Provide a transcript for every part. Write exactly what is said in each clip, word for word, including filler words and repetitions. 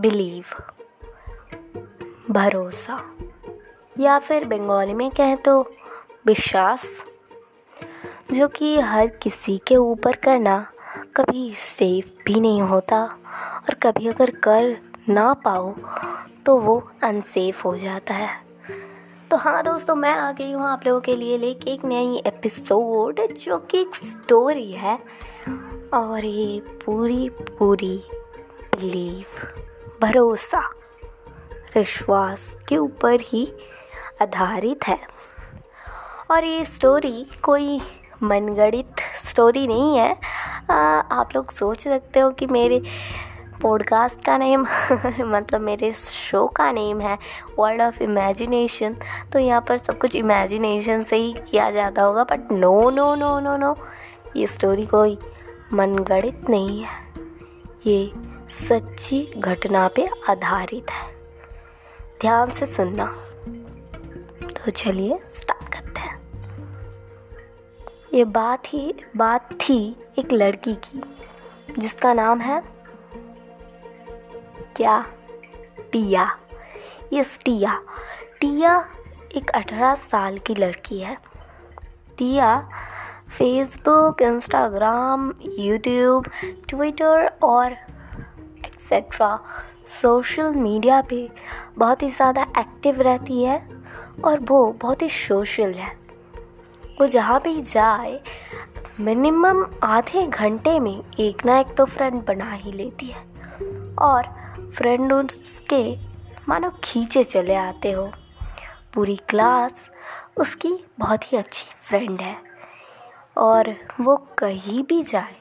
Believe, भरोसा, या फिर बंगाली में कहें तो विश्वास, जो कि हर किसी के ऊपर करना कभी सेफ भी नहीं होता और कभी अगर कर ना पाओ तो वो अनसेफ हो जाता है। तो हाँ दोस्तों, मैं आ गई हूँ आप लोगों के लिए लेके एक नई एपिसोड जो कि एक स्टोरी है और ये पूरी पूरी बिलीव, भरोसा, विश्वास के ऊपर ही आधारित है। और ये स्टोरी कोई मनगढ़ंत स्टोरी नहीं है। आ, आप लोग सोच सकते हो कि मेरे पॉडकास्ट का नेम मतलब मेरे शो का नेम है वर्ल्ड ऑफ इमेजिनेशन, तो यहाँ पर सब कुछ इमेजिनेशन से ही किया जाता होगा, but no no no no no ये स्टोरी कोई मनगढ़ंत नहीं है, ये सच्ची घटना पे आधारित है। ध्यान से सुनना, तो चलिए स्टार्ट करते हैं। ये बात ही बात थी एक लड़की की जिसका नाम है क्या टिया। यस, टिया टिया एक अठारह साल की लड़की है। Tia Facebook, Instagram, YouTube, Twitter और एक्सेट्रा सोशल मीडिया पे बहुत ही ज़्यादा एक्टिव रहती है और वो बहुत ही सोशल है। वो जहाँ भी जाए मिनिमम आधे घंटे में एक ना एक तो फ्रेंड बना ही लेती है और फ्रेंड उसके मानो खींचे चले आते हो। पूरी क्लास उसकी बहुत ही अच्छी फ्रेंड है और वो कहीं भी जाए,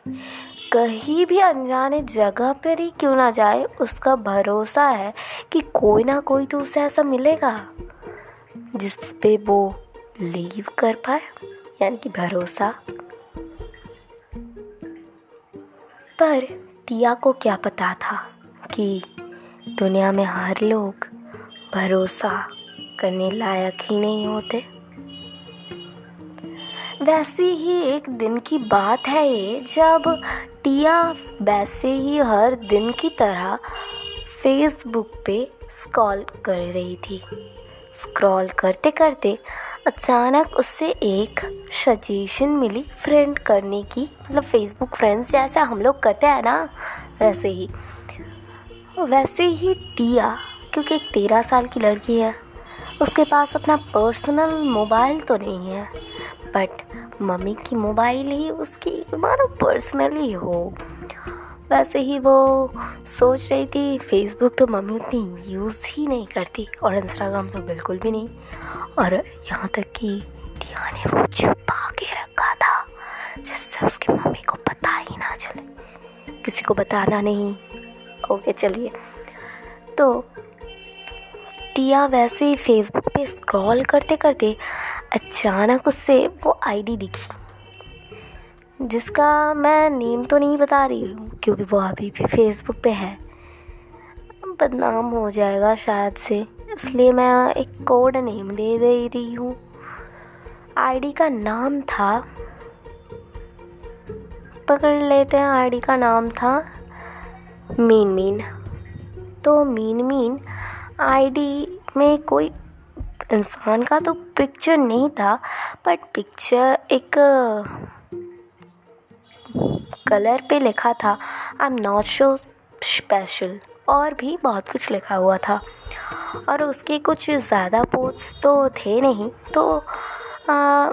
कहीं भी अनजाने जगह पर ही क्यों ना जाए, उसका भरोसा है कि कोई ना कोई तो उसे ऐसा मिलेगा जिस पे वो बिलीव कर पाए, यानी कि भरोसा। पर टिया को क्या पता था कि दुनिया में हर लोग भरोसा करने लायक ही नहीं होते। वैसे ही एक दिन की बात है ये, जब टिया वैसे ही हर दिन की तरह फेसबुक पे स्क्रॉल कर रही थी। स्क्रॉल करते करते अचानक उससे एक सजेशन मिली फ्रेंड करने की, मतलब फेसबुक फ्रेंड्स जैसा हम लोग करते हैं ना, वैसे ही वैसे ही टिया क्योंकि एक तेरह साल की लड़की है, उसके पास अपना पर्सनल मोबाइल तो नहीं है, बट मम्मी की मोबाइल ही उसकी मानो पर्सनली हो। वैसे ही वो सोच रही थी फेसबुक तो मम्मी उतनी यूज़ ही नहीं करती और इंस्टाग्राम तो बिल्कुल भी नहीं, और यहाँ तक कि टिया ने वो छुपा के रखा था जिससे उसकी मम्मी को पता ही ना चले, किसी को बताना नहीं। ओके चलिए, तो टिया वैसे ही फेसबुक पे स्क्रॉल करते करते अचानक उससे वो आईडी दिखी जिसका मैं नेम तो नहीं बता रही हूँ क्योंकि वो अभी भी फेसबुक पे है, बदनाम हो जाएगा शायद से, इसलिए मैं एक कोड नेम दे दे रही हूँ। आईडी का नाम था, पकड़ लेते हैं, आईडी का नाम था मीन मीन। तो मीन मीन आईडी में कोई इंसान का तो पिक्चर नहीं था, बट पिक्चर एक कलर पे लिखा था I am not so special, और भी बहुत कुछ लिखा हुआ था, और उसके कुछ ज़्यादा पोस्ट तो थे नहीं। तो आ,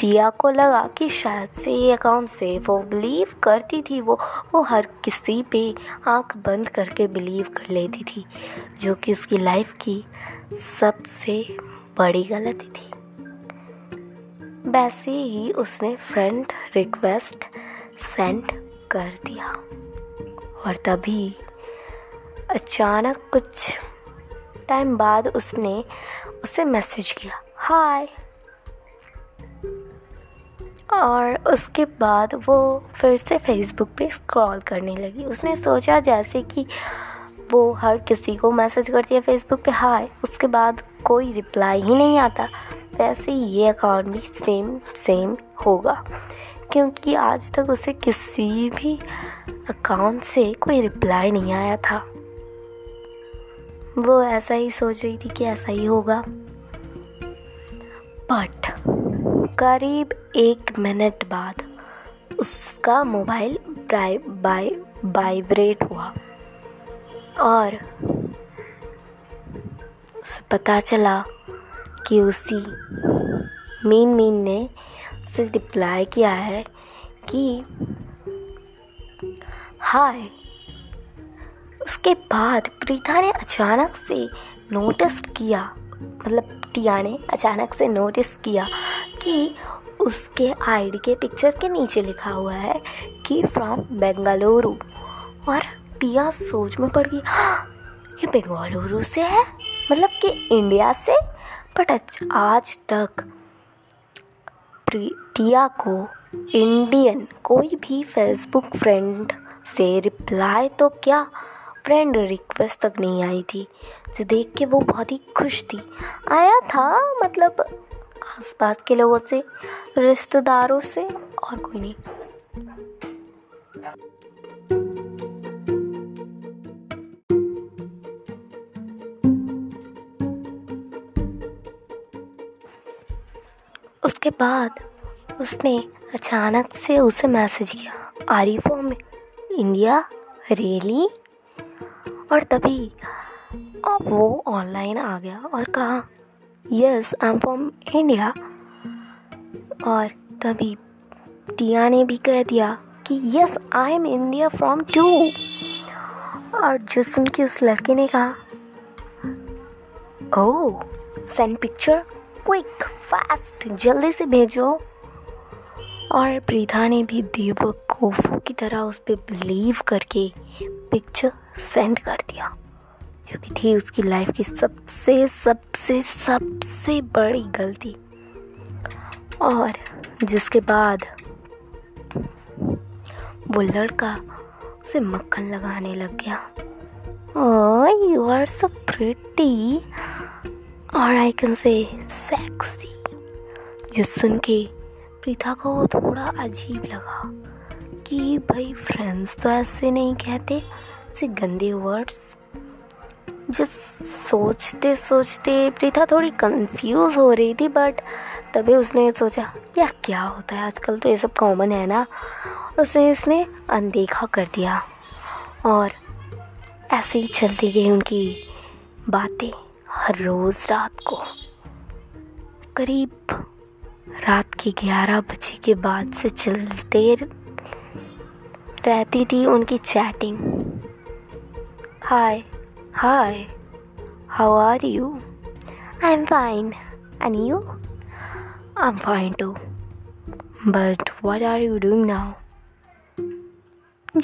टिया को लगा कि शायद से ये अकाउंट से वो बिलीव करती थी, वो वो हर किसी पे आंख बंद करके बिलीव कर लेती थी, जो कि उसकी लाइफ की सबसे बड़ी गलती थी। वैसे ही उसने फ्रेंड रिक्वेस्ट सेंड कर दिया और तभी अचानक कुछ टाइम बाद उसने उसे मैसेज किया हाय, और उसके बाद वो फिर से फेसबुक पे स्क्रॉल करने लगी। उसने सोचा जैसे कि वो हर किसी को मैसेज करती है फेसबुक पे हाय, उसके बाद कोई रिप्लाई ही नहीं आता, वैसे ये अकाउंट भी सेम सेम होगा क्योंकि आज तक उसे किसी भी अकाउंट से कोई रिप्लाई नहीं आया था। वो ऐसा ही सोच रही थी कि ऐसा ही होगा। बट करीब एक मिनट बाद उसका मोबाइल वाइब्रेट हुआ और उसे पता चला कि उसी मीन मीन ने उसे रिप्लाई किया है कि हाय। उसके बाद प्रीता ने अचानक से नोटिस किया, मतलब टिया ने अचानक से नोटिस किया कि उसके आईडी के पिक्चर के नीचे लिखा हुआ है कि फ्रॉम बेंगलुरु, और टिया सोच में पड़ गई, ये बेंगलुरु से है, मतलब कि इंडिया से। बट आज तक टिया को इंडियन कोई भी फेसबुक फ्रेंड से रिप्लाई तो क्या, फ्रेंड रिक्वेस्ट तक नहीं आई थी, जो देख के वो बहुत ही खुश थी। आया था मतलब आसपास के लोगों से, रिश्तेदारों से, और कोई नहीं। उसके बाद उसने अचानक से उसे मैसेज किया, are you from India, really? और तभी वो ऑनलाइन आ गया और कहा yes I am from India. और तभी टिया ने भी कह दिया कि yes I am India from too. और जो सुन के उस लड़के ने कहा oh send picture quick fast, जल्दी से भेजो। और प्रीता ने भी बेवकूफ़ों की तरह उस पर बिलीव करके पिक्चर सेंड कर दिया, जो कि थी उसकी लाइफ की सबसे सबसे सबसे बड़ी गलती। और जिसके बाद वो लड़का उसे मक्खन लगाने लग गया, oh you are so pretty और आई कैन से सेक्सी, जो सुन के प्रीता को थोड़ा अजीब लगा कि भाई फ्रेंड्स तो ऐसे नहीं कहते, ऐसे गंदे वर्ड्स। जिस सोचते सोचते प्रीता थोड़ी कंफ्यूज हो रही थी, बट तभी उसने सोचा यार क्या होता है आजकल तो ये सब कॉमन है ना, और उसे इसने अनदेखा कर दिया। और ऐसे ही चलती गई उनकी बातें हर रोज़ रात को। करीब रात के ग्यारह बजे के बाद से चलते रहती थी उनकी chatting, hi Hi, how are you? I'm fine. And you? I'm fine too. But what are you doing now?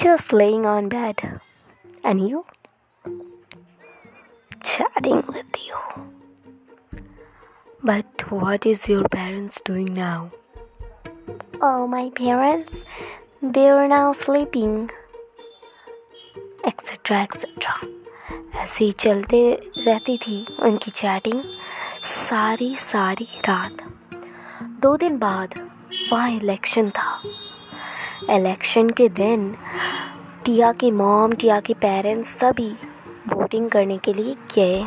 Just laying on bed. And you? Chatting with you. But what is your parents doing now? Oh, my parents, they are now sleeping. Etc. Etc. ऐसे ही चलते रहती थी उनकी chatting सारी सारी रात। दो दिन बाद वहाँ इलेक्शन था। इलेक्शन के दिन टिया के मॉम, टिया के पेरेंट्स सभी वोटिंग करने के लिए गए,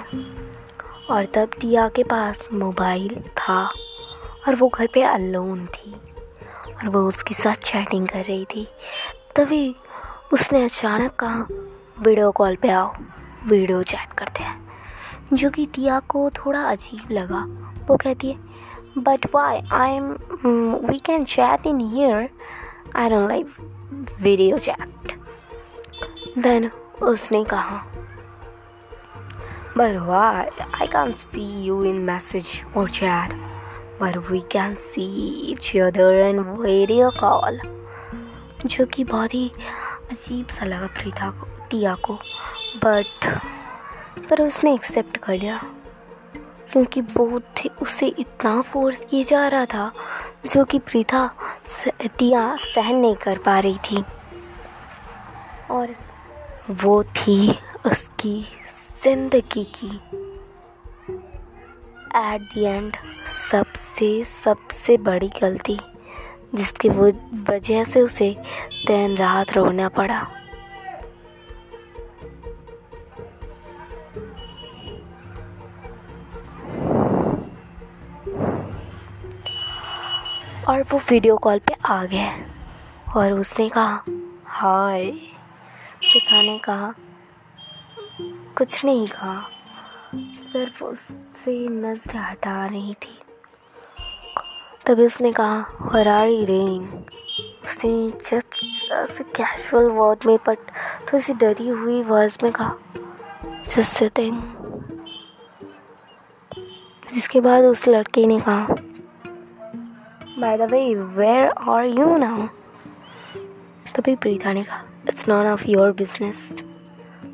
और तब टिया के पास मोबाइल था और वो घर पे अलोन थी और वो उसके साथ चैटिंग कर रही थी। तभी उसने अचानक कहा वीडियो कॉल पे आओ, वीडियो चैट करते हैं, जो कि टिया को थोड़ा अजीब लगा। वो कहती है but why I am we can chat in here, I don't like video chat. Then उसने कहा but why I can't see you in message और chat, but we can see each other in video call, जो कि बहुत ही अजीब सा लगा प्रीता को, टिया को। बट पर उसने एक्सेप्ट कर लिया, क्योंकि वो थे उसे इतना फोर्स किया जा रहा था जो कि प्रीता टिया सहन नहीं कर पा रही थी, और वो थी उसकी जिंदगी की एट द एंड सबसे सबसे बड़ी गलती, जिसकी वो वजह से उसे दिन रात रोना पड़ा। और वो वीडियो कॉल पे आ गए और उसने कहा हाय। पिता ने कहा कुछ नहीं कहा, सिर्फ उससे नज़र हटा रही थी। तभी उसने कहा व्हाट आर यू डूइंग। उसने जस्ट कैजुअल वर्ड में बट तो उसे डरी हुई वर्ड्स में कहा जस्ट सिटिंग। जिसके बाद उस लड़के ने कहा by the way where are you now. तभी प्रीता ने कहा it's none of your business.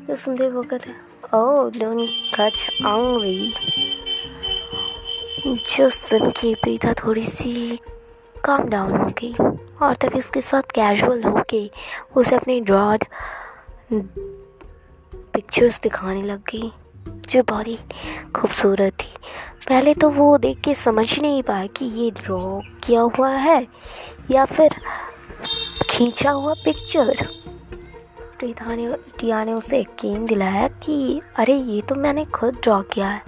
तो सुनते वो कहते ओह डोंट गेट एंग्री। जो सुन के प्रीता थोड़ी सी काम डाउन हो गई और तभी उसके साथ कैजुअल हो के उसे अपने ड्रॉड पिक्चर्स दिखाने लग गई जो बहुत ही खूबसूरत थी। पहले तो वो देख के समझ नहीं पाया कि ये ड्रॉ किया हुआ है या फिर खींचा हुआ पिक्चर। प्रीता ने टिया ने उसे यकीन दिलाया कि अरे ये तो मैंने खुद ड्रॉ किया है।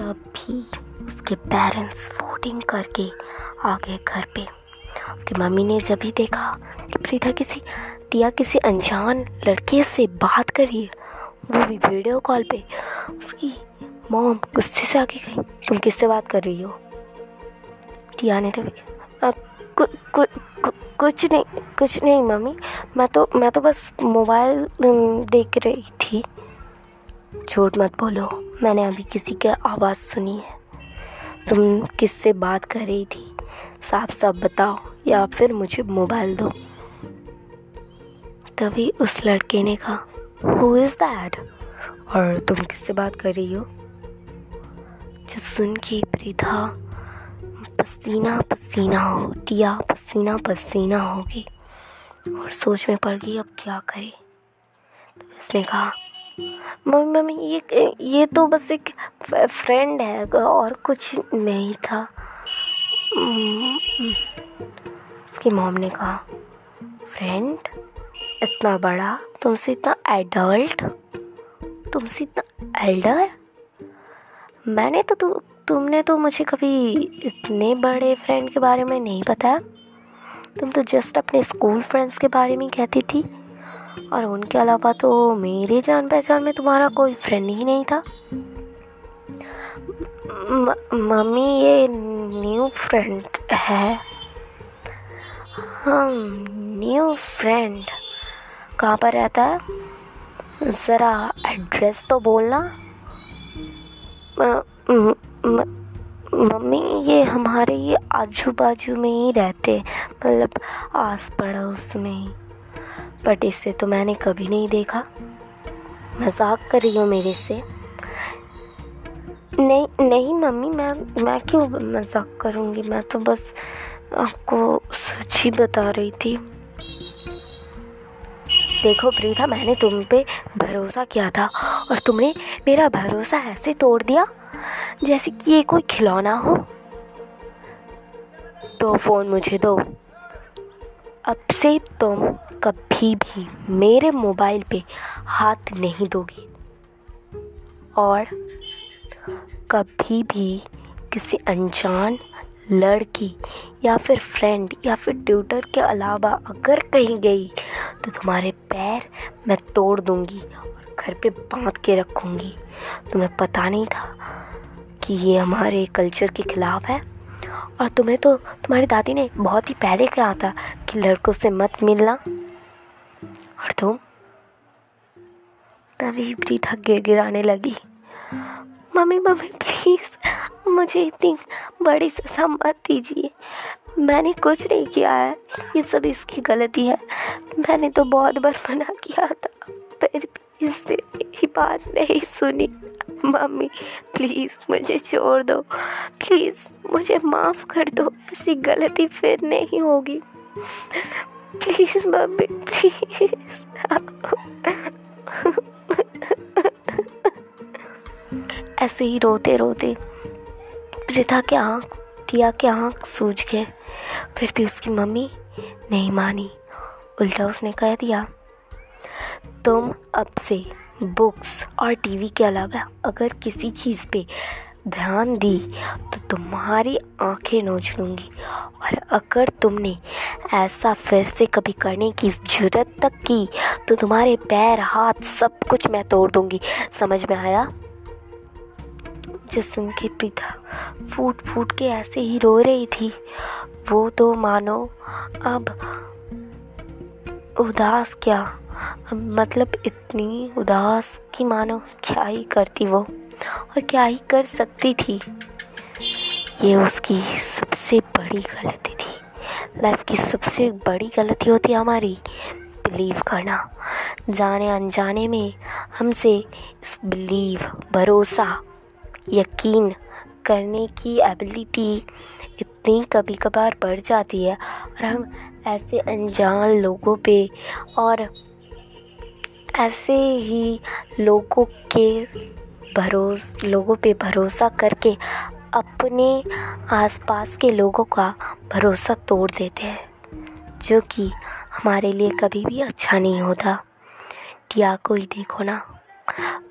तभी उसके पेरेंट्स वोटिंग करके आ गए घर पे। उसकी मम्मी ने जब ही देखा कि प्रीता किसी टिया किसी अनजान लड़के से बात कर रही है, वो भी वीडियो कॉल पे, उसकी मॉम गुस्से से आके गई तुम किससे बात कर रही हो। टिया ने तो अब कु, कु, कु, कुछ नहीं कुछ नहीं मम्मी, मैं तो मैं तो बस मोबाइल देख रही थी। झूठ मत बोलो, मैंने अभी किसी की आवाज़ सुनी है। तुम किससे बात कर रही थी, साफ साफ बताओ या फिर मुझे मोबाइल दो। तभी उस लड़के ने कहा Who is that? और तुम किससे बात कर रही हो। जो सुन के प्रीता पसीना पसीना हो टिया पसीना पसीना हो गई और सोच में पड़ गई अब क्या करे। तो उसने कहा मम्मी मम्मी ये ये तो बस एक फ्रेंड है और कुछ नहीं था। उसकी मॉम ने कहा फ्रेंड, इतना बड़ा तुमसे, इतना एडल्ट तुमसे, इतना एल्डर। मैंने तो तु, तुमने तो मुझे कभी इतने बड़े फ्रेंड के बारे में नहीं बताया। तुम तो जस्ट अपने स्कूल फ्रेंड्स के बारे में कहती थी और उनके अलावा तो मेरे जान पहचान में तुम्हारा कोई फ्रेंड ही नहीं था। म, मम्मी ये न्यू फ्रेंड है। हम न्यू फ्रेंड कहाँ पर रहता है, ज़रा एड्रेस तो बोलना। मम्मी ये हमारे ही आजू बाजू में ही रहते, मतलब आस पड़ोस में ही, बट इसे तो मैंने कभी नहीं देखा। मजाक कर रही हो मेरे से। नहीं नहीं मम्मी, मैं मैं क्यों मजाक करूँगी, मैं तो बस आपको सच ही बता रही थी। देखो प्रीता, मैंने तुम पे भरोसा किया था और तुमने मेरा भरोसा ऐसे तोड़ दिया जैसे कि ये कोई खिलौना हो। तो फ़ोन मुझे दो। अब से तुम कभी भी मेरे मोबाइल पे हाथ नहीं दोगी और कभी भी किसी अनजान लड़की या फिर फ्रेंड या फिर ट्यूटर के अलावा अगर कहीं गई तो तुम्हारे पैर मैं तोड़ दूंगी और घर पे बांध के रखूंगी। तुम्हें पता नहीं था कि ये हमारे कल्चर के ख़िलाफ़ है। और तुम्हें तो तुम्हारी दादी ने बहुत ही पहले कहा था कि लड़कों से मत मिलना। और तुम, तभी प्रीता गिर गिराने लगी मम्मी मम्मी प्लीज़ मुझे इतनी बड़ी सजा मत दीजिए, मैंने कुछ नहीं किया है, ये सब इसकी गलती है। मैंने तो बहुत बार मना किया था पर इसने मेरी बात नहीं सुनी। मम्मी प्लीज़ मुझे छोड़ दो, प्लीज़ मुझे माफ़ कर दो, ऐसी गलती फिर नहीं होगी। Please mummy please. ऐसे ही रोते रोते प्रीता के आँख टिया के आँख सूज गए। फिर भी उसकी मम्मी नहीं मानी, उल्टा उसने कह दिया तुम अब से बुक्स और टीवी के अलावा अगर किसी चीज़ पे ध्यान दी तो तुम्हारी आंखें नोच लूँगी, और अगर तुमने ऐसा फिर से कभी करने की ज़रूरत तक की तो तुम्हारे पैर हाथ सब कुछ मैं तोड़ दूँगी। समझ में आया? जिसम की प्रीता फूट फूट के ऐसे ही रो रही थी। वो तो मानो अब उदास, क्या मतलब इतनी उदास कि मानो क्या ही करती वो, और क्या ही कर सकती थी। ये उसकी सबसे बड़ी गलती थी, लाइफ की सबसे बड़ी गलती होती है हमारी बिलीव करना। जाने अनजाने में हमसे इस बिलीव, भरोसा, यकीन करने की एबिलिटी इतनी कभी कभार बढ़ जाती है, और हम ऐसे अनजान लोगों पे और ऐसे ही लोगों के भरोस लोगों पे भरोसा करके अपने आसपास के लोगों का भरोसा तोड़ देते हैं, जो कि हमारे लिए कभी भी अच्छा नहीं होता। टिया को ही देखो ना,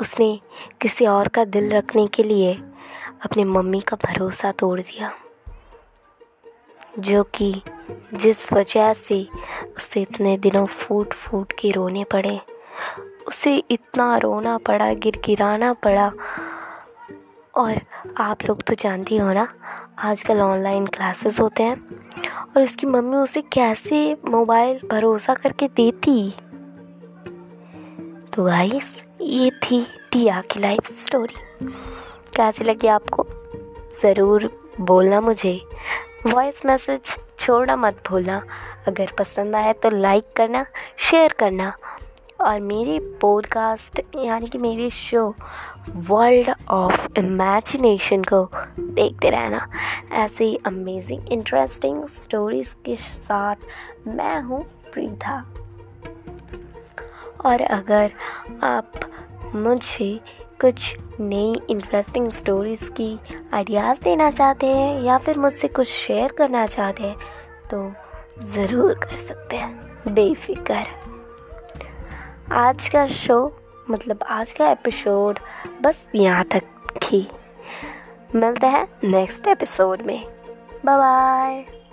उसने किसी और का दिल रखने के लिए अपने मम्मी का भरोसा तोड़ दिया, जो कि जिस वजह से उसे इतने दिनों फूट फूट के रोने पड़े, उसे इतना रोना पड़ा, गिरगिराना पड़ा। और आप लोग तो जानती हो ना, आजकल ऑनलाइन क्लासेस होते हैं, और उसकी मम्मी उसे कैसे मोबाइल भरोसा करके देती। तो गाइस, ये थी टिया की लाइफ स्टोरी। कैसी लगी आपको ज़रूर बोलना, मुझे वॉइस मैसेज छोड़ना मत भूलना। अगर पसंद आए तो लाइक करना, शेयर करना, और मेरे पॉडकास्ट यानी कि मेरे शो वर्ल्ड ऑफ इमेजिनेशन को देखते रहना। ऐसे ही अमेजिंग इंटरेस्टिंग स्टोरीज़ के साथ मैं हूँ प्रीता। और अगर आप मुझे कुछ नई इंटरेस्टिंग स्टोरीज़ की आइडियाज़ देना चाहते हैं या फिर मुझसे कुछ शेयर करना चाहते हैं तो ज़रूर कर सकते हैं, बेफिक्र। आज का शो मतलब आज का एपिसोड बस यहाँ तक ही। मिलते हैं नेक्स्ट एपिसोड में। Bye bye.